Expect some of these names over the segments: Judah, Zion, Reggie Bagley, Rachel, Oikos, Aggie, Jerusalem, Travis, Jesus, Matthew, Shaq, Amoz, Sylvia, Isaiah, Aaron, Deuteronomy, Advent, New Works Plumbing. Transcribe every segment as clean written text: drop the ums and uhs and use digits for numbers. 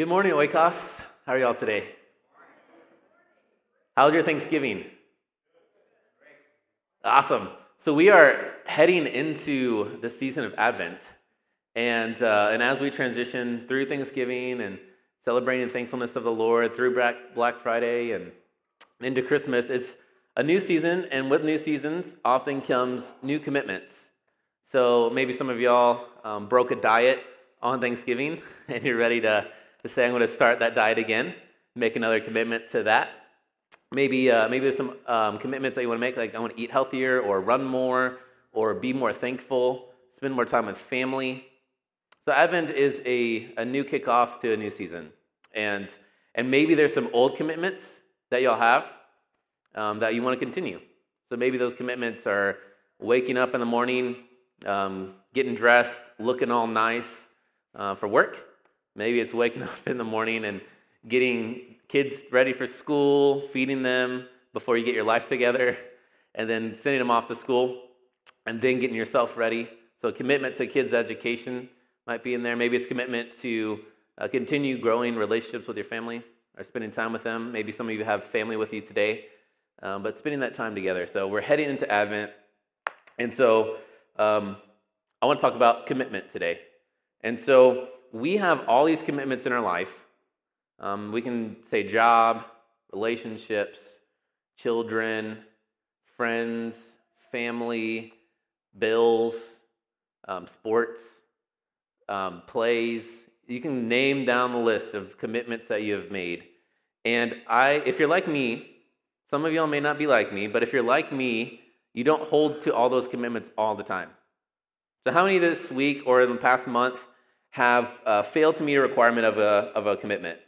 Good morning, Oikos. How are y'all today? How's your Thanksgiving? Awesome. So we are heading into the season of Advent, and as we transition through Thanksgiving and celebrating thankfulness of the Lord through Black Friday and into Christmas, it's a new season, and with new seasons often comes new commitments. So maybe some of y'all broke a diet on Thanksgiving, and you're ready to say, I'm going to start that diet again, make another commitment to that. Maybe there's some commitments that you want to make, like I want to eat healthier or run more or be more thankful, spend more time with family. So Advent is a new kickoff to a new season. And maybe there's some old commitments that y'all have that you want to continue. So maybe those commitments are waking up in the morning, getting dressed, looking all nice for work. Maybe it's waking up in the morning and getting kids ready for school, feeding them before you get your life together, and then sending them off to school, and then getting yourself ready. So a commitment to kids' education might be in there. Maybe it's a commitment to continue growing relationships with your family or spending time with them. Maybe some of you have family with you today, but spending that time together. So we're heading into Advent, and so I want to talk about commitment today. And so we have all these commitments in our life. We can say job, relationships, children, friends, family, bills, sports, plays. You can name down the list of commitments that you have made. And if you're like me, some of y'all may not be like me, but if you're like me, you don't hold to all those commitments all the time. So how many this week or in the past month have failed to meet a requirement of a commitment?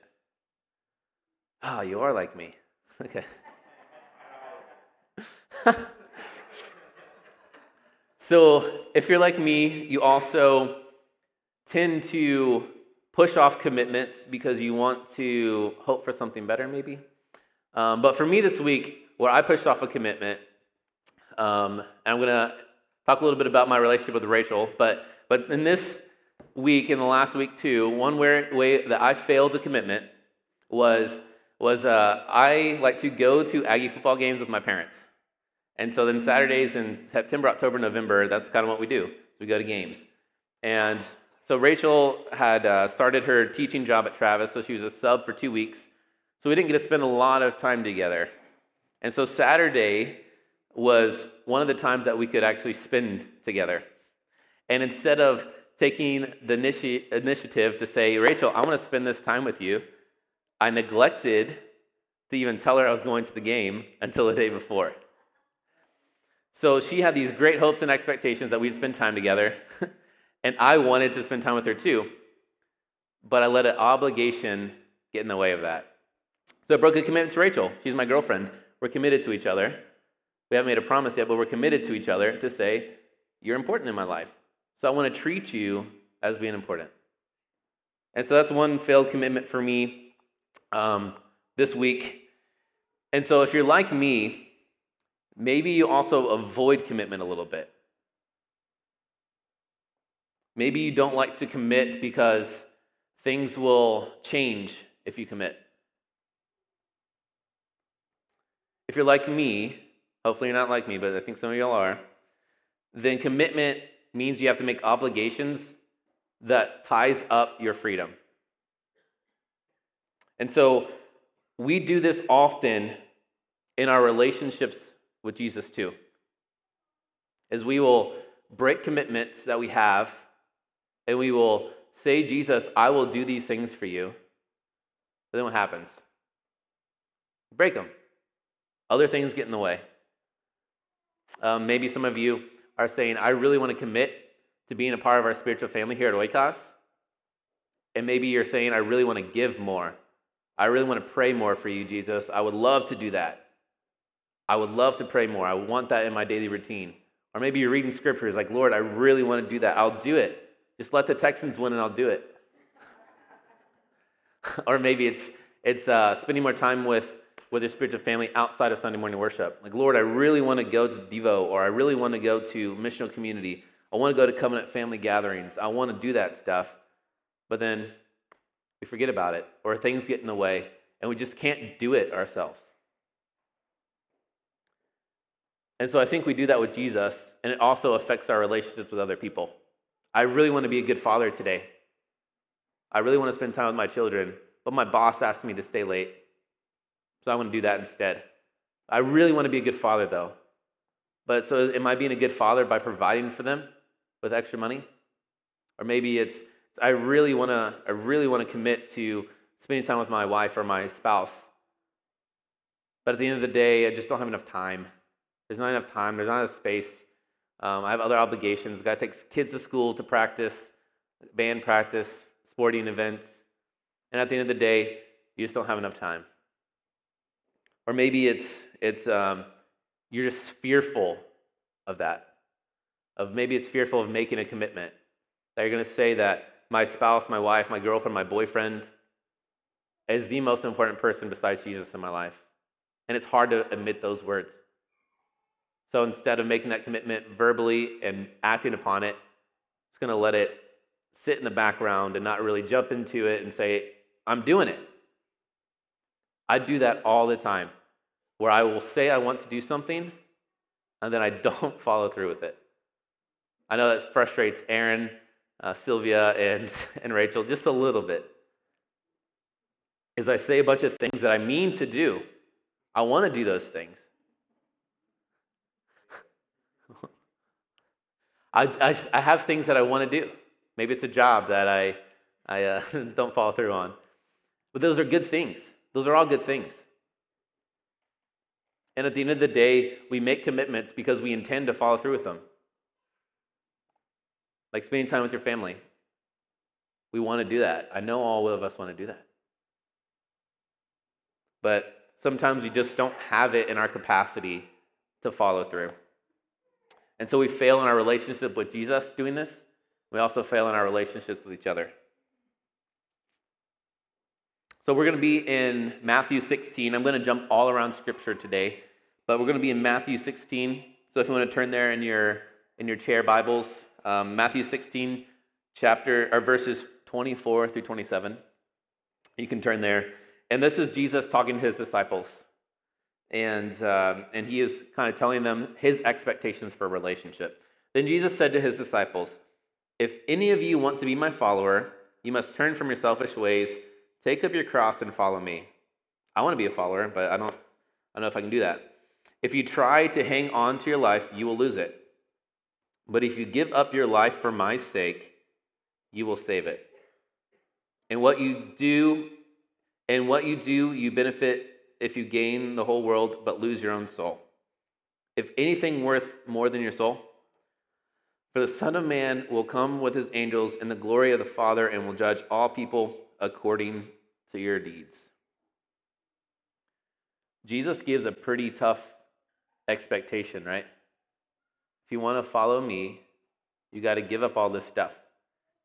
Oh, you are like me. Okay. So if you're like me, you also tend to push off commitments because you want to hope for something better, maybe. But for me this week, where I pushed off a commitment, I'm going to talk a little bit about my relationship with Rachel, but in this week, in the last week too, one way that I failed the commitment was I like to go to Aggie football games with my parents. And so then Saturdays in September, October, November, that's kind of what we do. We go to games. And so Rachel had started her teaching job at Travis, so she was a sub for 2 weeks. So we didn't get to spend a lot of time together. And so Saturday was one of the times that we could actually spend together. And instead of taking the initiative to say, Rachel, I want to spend this time with you, I neglected to even tell her I was going to the game until the day before. So she had these great hopes and expectations that we'd spend time together, and I wanted to spend time with her too, but I let an obligation get in the way of that. So I broke a commitment to Rachel. She's my girlfriend. We're committed to each other. We haven't made a promise yet, but we're committed to each other to say, you're important in my life. So I want to treat you as being important. And so that's one failed commitment for me this week. And so if you're like me, maybe you also avoid commitment a little bit. Maybe you don't like to commit because things will change if you commit. If you're like me, hopefully you're not like me, but I think some of y'all are, then commitment means you have to make obligations that ties up your freedom. And so we do this often in our relationships with Jesus too, as we will break commitments that we have, and we will say, Jesus, I will do these things for you. But then what happens? Break them. Other things get in the way. Maybe some of you are saying, I really want to commit to being a part of our spiritual family here at Oikos. And maybe you're saying, I really want to give more. I really want to pray more for you, Jesus. I would love to do that. I would love to pray more. I want that in my daily routine. Or maybe you're reading scriptures like, Lord, I really want to do that. I'll do it. Just let the Texans win and I'll do it. Or maybe it's spending more time with your spiritual family outside of Sunday morning worship. Like, Lord, I really want to go to Devo, or I really want to go to missional community. I want to go to covenant family gatherings. I want to do that stuff. But then We forget about it, or things get in the way, and we just can't do it ourselves. And so I think we do that with Jesus, and it also affects our relationships with other people. I really want to be a good father today. I really want to spend time with my children, but my boss asked me to stay late, so I want to do that instead. I really want to be a good father, though. But so am I being a good father by providing for them with extra money? Or maybe it's I really want to commit to spending time with my wife or my spouse. But at the end of the day, I just don't have enough time. There's not enough time. There's not enough space. I have other obligations. I've got to take kids to school to practice, band practice, sporting events. And at the end of the day, you just don't have enough time. Or maybe it's you're just fearful of that. Maybe it's fearful of making a commitment. That you're going to say that my spouse, my wife, my girlfriend, my boyfriend is the most important person besides Jesus in my life. And it's hard to admit those words. So instead of making that commitment verbally and acting upon it, it's going to let it sit in the background and not really jump into it and say, I'm doing it. I do that all the time, where I will say I want to do something, and then I don't follow through with it. I know that frustrates Aaron, Sylvia, and Rachel just a little bit. As I say a bunch of things that I mean to do, I want to do those things. I have things that I want to do. Maybe it's a job that I don't follow through on. But those are good things. Those are all good things. And at the end of the day, we make commitments because we intend to follow through with them. Like spending time with your family. We want to do that. I know all of us want to do that. But sometimes we just don't have it in our capacity to follow through. And so we fail in our relationship with Jesus doing this. We also fail in our relationships with each other. So we're going to be in Matthew 16. I'm going to jump all around Scripture today, but we're going to be in Matthew 16. So if you want to turn there in your chair Bibles, Matthew 16, verses 24 through 27. You can turn there. And this is Jesus talking to his disciples, and he is kind of telling them his expectations for a relationship. Then Jesus said to his disciples, "If any of you want to be my follower, you must turn from your selfish ways. Take up your cross and follow me." I want to be a follower, but I don't know if I can do that. "If you try to hang on to your life, you will lose it. But if you give up your life for my sake, you will save it. And what you do, you benefit if you gain the whole world, but lose your own soul. If anything worth more than your soul? For the Son of Man will come with his angels in the glory of the Father and will judge all people according to your deeds." Jesus gives a pretty tough expectation, right? If you want to follow me, you got to give up all this stuff.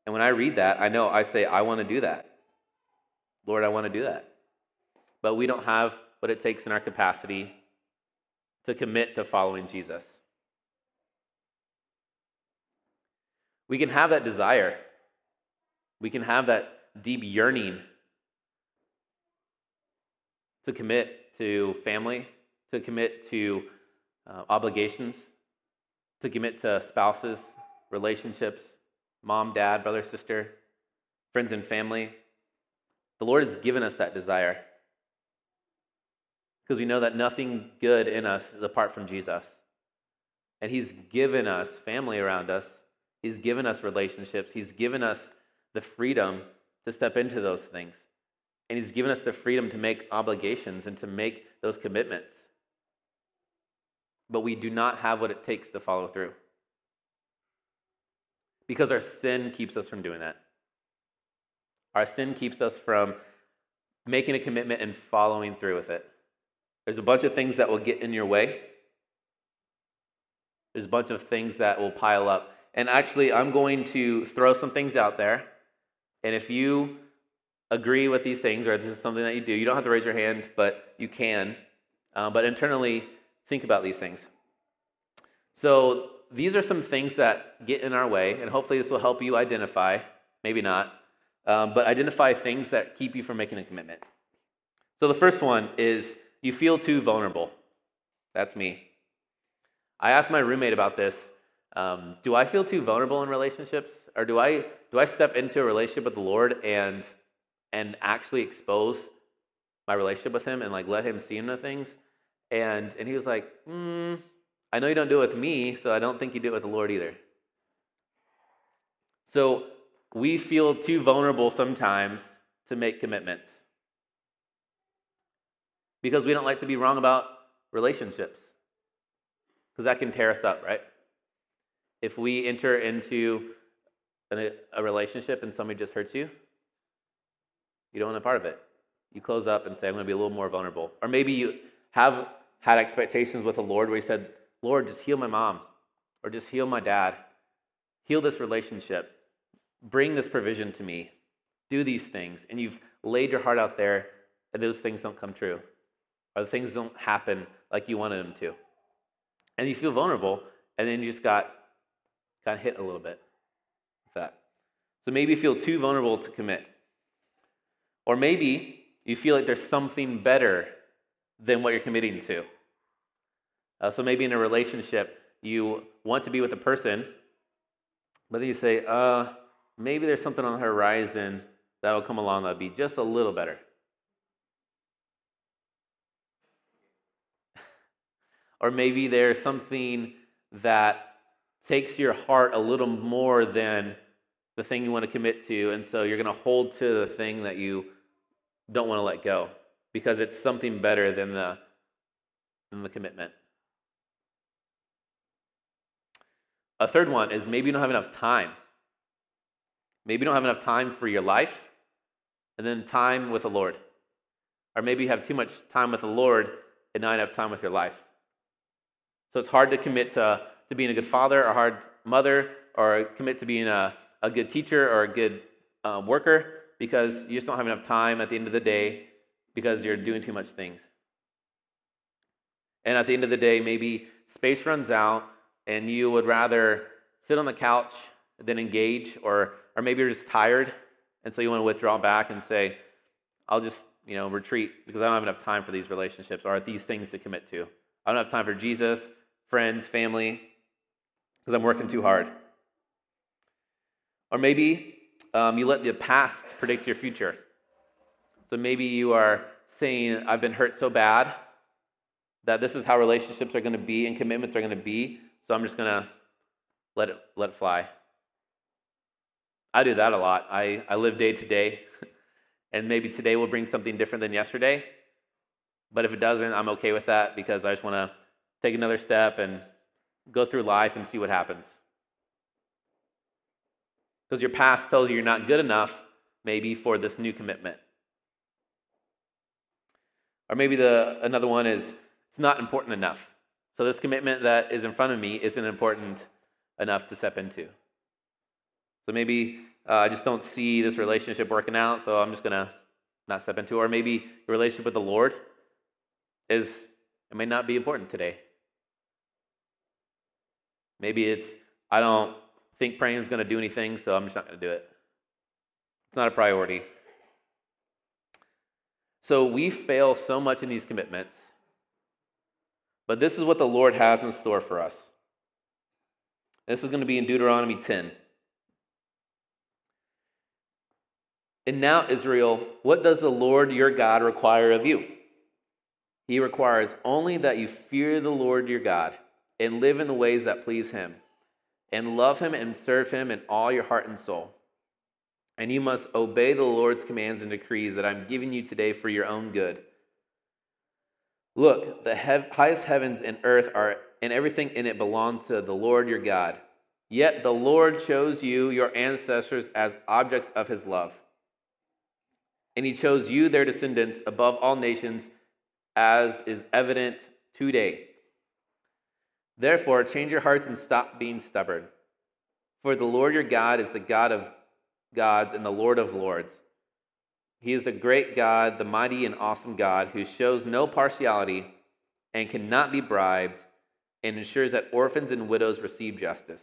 And when I read that, I know I say, I want to do that. Lord, I want to do that. But we don't have what it takes in our capacity to commit to following Jesus. We can have that desire. We can have that deep yearning to commit to family, to commit to obligations, to commit to spouses, relationships, mom, dad, brother, sister, friends and family. The Lord has given us that desire because we know that nothing good in us is apart from Jesus. And he's given us family around us. He's given us relationships. He's given us the freedom to step into those things. And he's given us the freedom to make obligations and to make those commitments. But we do not have what it takes to follow through, because our sin keeps us from doing that. Our sin keeps us from making a commitment and following through with it. There's a bunch of things that will get in your way. There's a bunch of things that will pile up. And actually, I'm going to throw some things out there. And if you agree with these things, or this is something that you do, you don't have to raise your hand, but you can. But internally, think about these things. So these are some things that get in our way, and hopefully this will help you identify, maybe not, but identify things that keep you from making a commitment. So the first one is you feel too vulnerable. That's me. I asked my roommate about this. Do I feel too vulnerable in relationships? Or do I step into a relationship with the Lord and actually expose my relationship with him and like let him see into things? And he was like, I know you don't do it with me, so I don't think you do it with the Lord either. So we feel too vulnerable sometimes to make commitments because we don't like to be wrong about relationships, because that can tear us up, right? If we enter into a relationship and somebody just hurts you, you don't want a part of it. You close up and say, I'm going to be a little more vulnerable. Or maybe you have had expectations with the Lord where you said, Lord, just heal my mom, or just heal my dad. Heal this relationship. Bring this provision to me. Do these things. And you've laid your heart out there, and those things don't come true. Or the things don't happen like you wanted them to. And you feel vulnerable, and then you just got kind of hit a little bit with that. So maybe you feel too vulnerable to commit. Or maybe you feel like there's something better than what you're committing to. So maybe in a relationship, you want to be with a person, but then you say, maybe there's something on the horizon that will come along that will be just a little better. Or maybe there's something that takes your heart a little more than the thing you want to commit to, and so you're going to hold to the thing that you don't want to let go because it's something better than the commitment. A third one is maybe you don't have enough time. Maybe you don't have enough time for your life and then time with the Lord. Or maybe you have too much time with the Lord and not enough time with your life. So it's hard to commit to being a good father or hard mother, or commit to being a good teacher or a good worker, because you just don't have enough time at the end of the day because you're doing too much things. And at the end of the day, maybe space runs out, and you would rather sit on the couch than engage, or maybe you're just tired, and so you want to withdraw back and say, I'll just retreat because I don't have enough time for these relationships or these things to commit to. I don't have time for Jesus, friends, family, because I'm working too hard. Or maybe you let the past predict your future. So maybe you are saying, I've been hurt so bad that this is how relationships are going to be and commitments are going to be, so I'm just going to let it fly. I do that a lot. I live day to day, and maybe today will bring something different than yesterday. But if it doesn't, I'm okay with that because I just want to take another step and go through life and see what happens. Because your past tells you you're not good enough, maybe, for this new commitment. Or maybe another one is it's not important enough. So this commitment that is in front of me isn't important enough to step into. So maybe I just don't see this relationship working out, so I'm just going to not step into it. Or maybe your relationship with the Lord is, it may not be important today. Maybe it's, I don't think praying is going to do anything, so I'm just not going to do it. It's not a priority. So we fail so much in these commitments, but this is what the Lord has in store for us. This is going to be in Deuteronomy 10. And now, Israel, what does the Lord your God require of you? He requires only that you fear the Lord your God and live in the ways that please him, and love him and serve him in all your heart and soul. And you must obey the Lord's commands and decrees that I'm giving you today for your own good. Look, the highest heavens and earth are, and everything in it belong to the Lord your God. Yet the Lord chose you, your ancestors, as objects of his love. And he chose you, their descendants, above all nations, as is evident today. Therefore, change your hearts and stop being stubborn. For the Lord your God is the God of gods and the Lord of lords. He is the great God, the mighty and awesome God, who shows no partiality and cannot be bribed, and ensures that orphans and widows receive justice.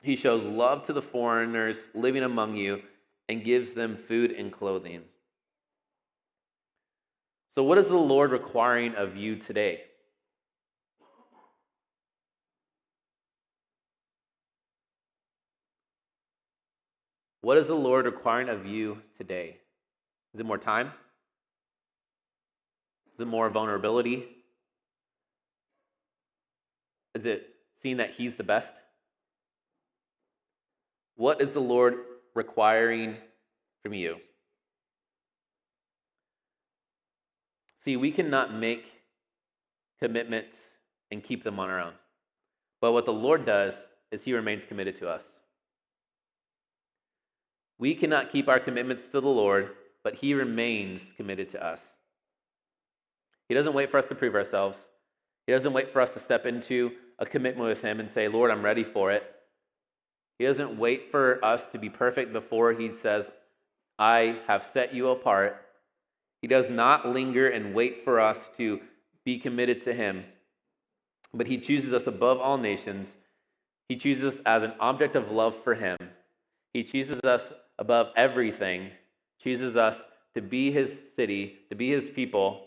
He shows love to the foreigners living among you and gives them food and clothing. So what is the Lord requiring of you today? What is the Lord requiring of you today? Is it more time? Is it more vulnerability? Is it seeing that He's the best? What is the Lord requiring from you? See, we cannot make commitments and keep them on our own. But what the Lord does is He remains committed to us. We cannot keep our commitments to the Lord, but He remains committed to us. He doesn't wait for us to prove ourselves. He doesn't wait for us to step into a commitment with Him and say, Lord, I'm ready for it. He doesn't wait for us to be perfect before He says, I have set you apart. He does not linger and wait for us to be committed to Him, but He chooses us above all nations. He chooses us as an object of love for Him. He chooses us above everything, chooses us to be His city, to be His people,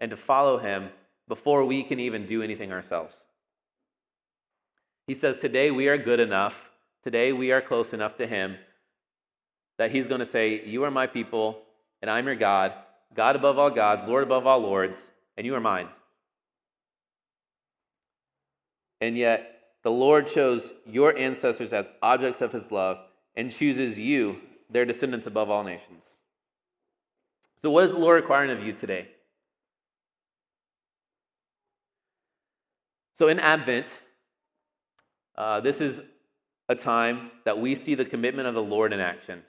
and to follow Him before we can even do anything ourselves. He says, today we are good enough, today we are close enough to Him that He's going to say, you are my people, and I'm your God, God above all gods, Lord above all lords, and you are mine. And yet, the Lord chose your ancestors as objects of His love and chooses you, their descendants, above all nations. So what is the Lord requiring of you today? So in Advent, this is a time that we see the commitment of the Lord in action.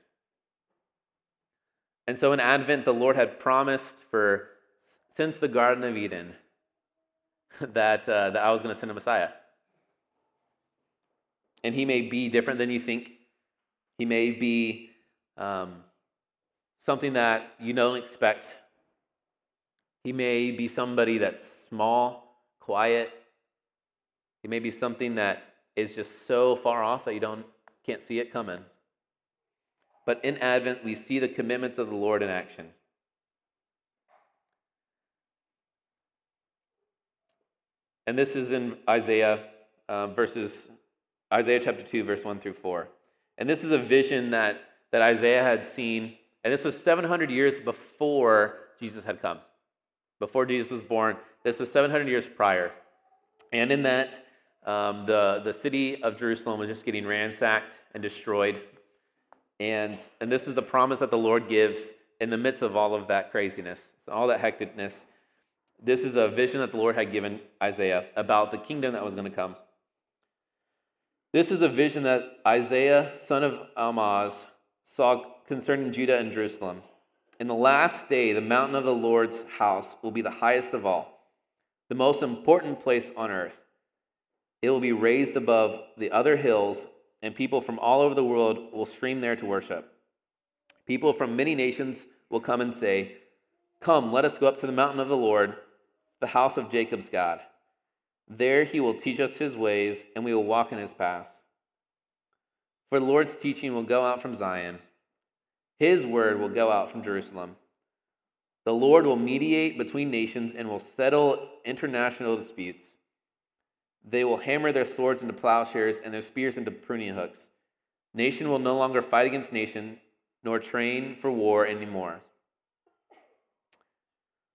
And so in Advent, the Lord had promised since the Garden of Eden, that I was going to send a Messiah. And He may be different than you think. He may be something that you don't expect. He may be somebody that's small, quiet. He may be something that is just so far off that you can't see it coming. But in Advent, we see the commitments of the Lord in action. And this is in Isaiah chapter 2, verse 1 through 4. And this is a vision that Isaiah had seen. And this was 700 years before Jesus had come. Before Jesus was born, this was 700 years prior. And in that, the city of Jerusalem was just getting ransacked and destroyed. And this is the promise that the Lord gives in the midst of all of that craziness, all that hecticness. This is a vision that the Lord had given Isaiah about the kingdom that was going to come. This is a vision that Isaiah, son of Amoz, saw concerning Judah and Jerusalem. In the last day, the mountain of the Lord's house will be the highest of all, the most important place on earth. It will be raised above the other hills, and people from all over the world will stream there to worship. People from many nations will come and say, come, let us go up to the mountain of the Lord, the house of Jacob's God. There He will teach us His ways, and we will walk in His paths. For the Lord's teaching will go out from Zion. His word will go out from Jerusalem. The Lord will mediate between nations and will settle international disputes. They will hammer their swords into plowshares and their spears into pruning hooks. Nation will no longer fight against nation, nor train for war anymore.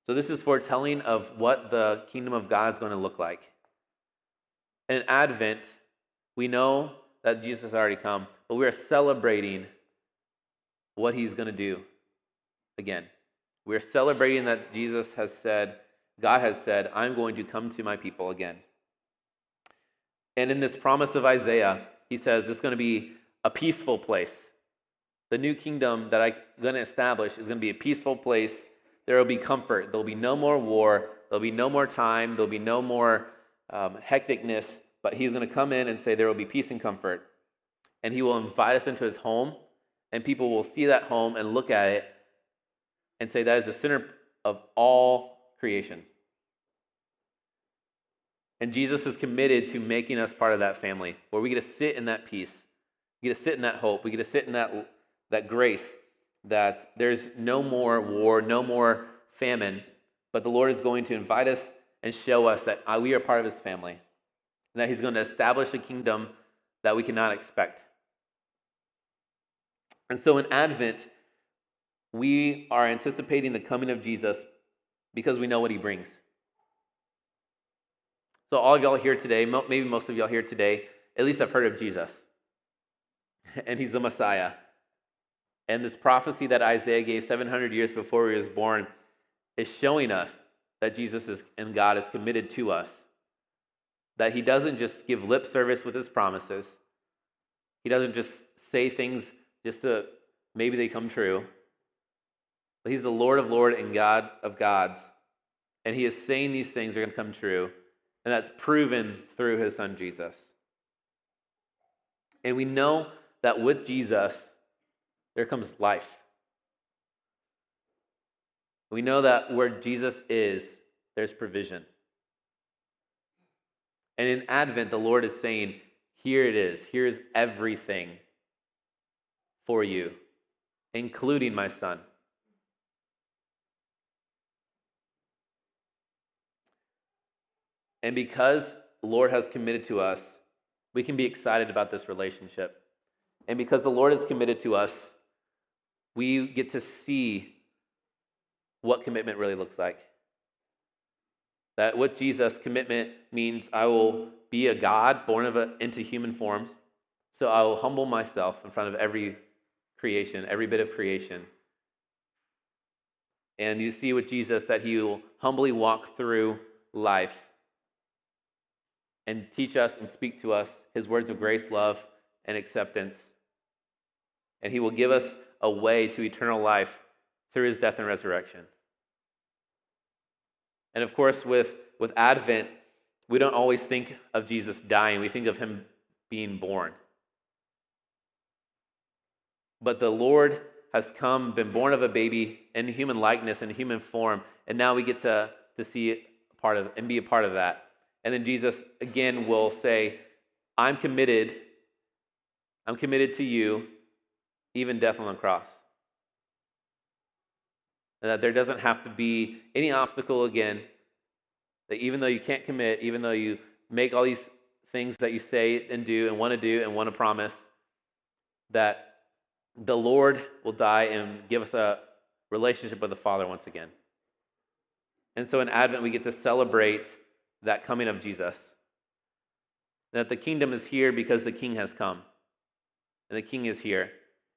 So this is foretelling of what the kingdom of God is going to look like. In Advent, we know that Jesus has already come, but we are celebrating what He's going to do again. We are celebrating that Jesus has said, God has said, I'm going to come to my people again. And in this promise of Isaiah, he says it's going to be a peaceful place. The new kingdom that I'm going to establish is going to be a peaceful place. There will be comfort. There will be no more war. There will be no more time. There will be no more hecticness. But He's going to come in and say there will be peace and comfort. And He will invite us into His home. And people will see that home and look at it and say that is the center of all creation. And Jesus is committed to making us part of that family where we get to sit in that peace. We get to sit in that hope. We get to sit in that that grace, that there's no more war, no more famine, but the Lord is going to invite us and show us that we are part of his family, and that he's going to establish a kingdom that we cannot expect. And so in Advent, we are anticipating the coming of Jesus because we know what he brings. So all of y'all here today, maybe most of y'all here today, at least I've heard of Jesus. And he's the Messiah. And this prophecy that Isaiah gave 700 years before he was born is showing us that Jesus is, and God is committed to us. That he doesn't just give lip service with his promises. He doesn't just say things just to maybe they come true. But he's the Lord of Lords and God of Gods. And he is saying these things are going to come true. And that's proven through his son Jesus. And we know that with Jesus, there comes life. We know that where Jesus is, there's provision. And in Advent, the Lord is saying, here it is. Here is everything for you, including my son. And because the Lord has committed to us, we can be excited about this relationship. And because the Lord is committed to us, we get to see what commitment really looks like. That with Jesus, commitment means I will be a God born into human form. So I will humble myself in front of every creation, every bit of creation. And you see with Jesus that he will humbly walk through life and teach us and speak to us his words of grace, love, and acceptance. And he will give us a way to eternal life through his death and resurrection. And of course, with Advent, we don't always think of Jesus dying. We think of him being born. But the Lord has come, been born of a baby in human likeness, in human form, and now we get to see it part of and be a part of that. And then Jesus, again, will say, I'm committed to you, even death on the cross. And that there doesn't have to be any obstacle again, that even though you can't commit, even though you make all these things that you say and do and want to promise, that the Lord will die and give us a relationship with the Father once again. And so in Advent, we get to celebrate that coming of Jesus. That the kingdom is here because the king has come. And the king is here.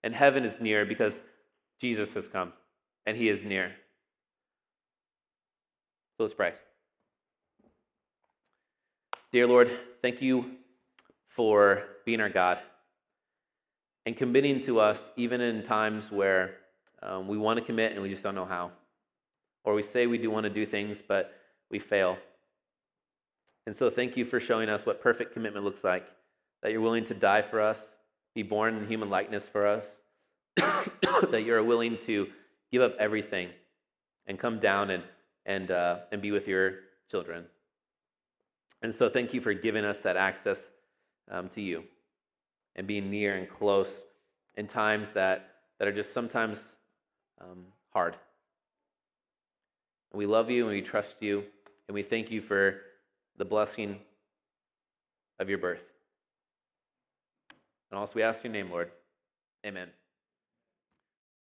And heaven is near because Jesus has come. And he is near. So let's pray. Dear Lord, thank you for being our God. And committing to us even in times where we want to commit and we just don't know how. Or we say we do want to do things but we fail. And so thank you for showing us what perfect commitment looks like, that you're willing to die for us, be born in human likeness for us, that you're willing to give up everything and come down and be with your children. And so thank you for giving us that access to you and being near and close in times that are just sometimes hard. And we love you and we trust you and we thank you for the blessing of your birth. And also we ask your name, Lord. Amen.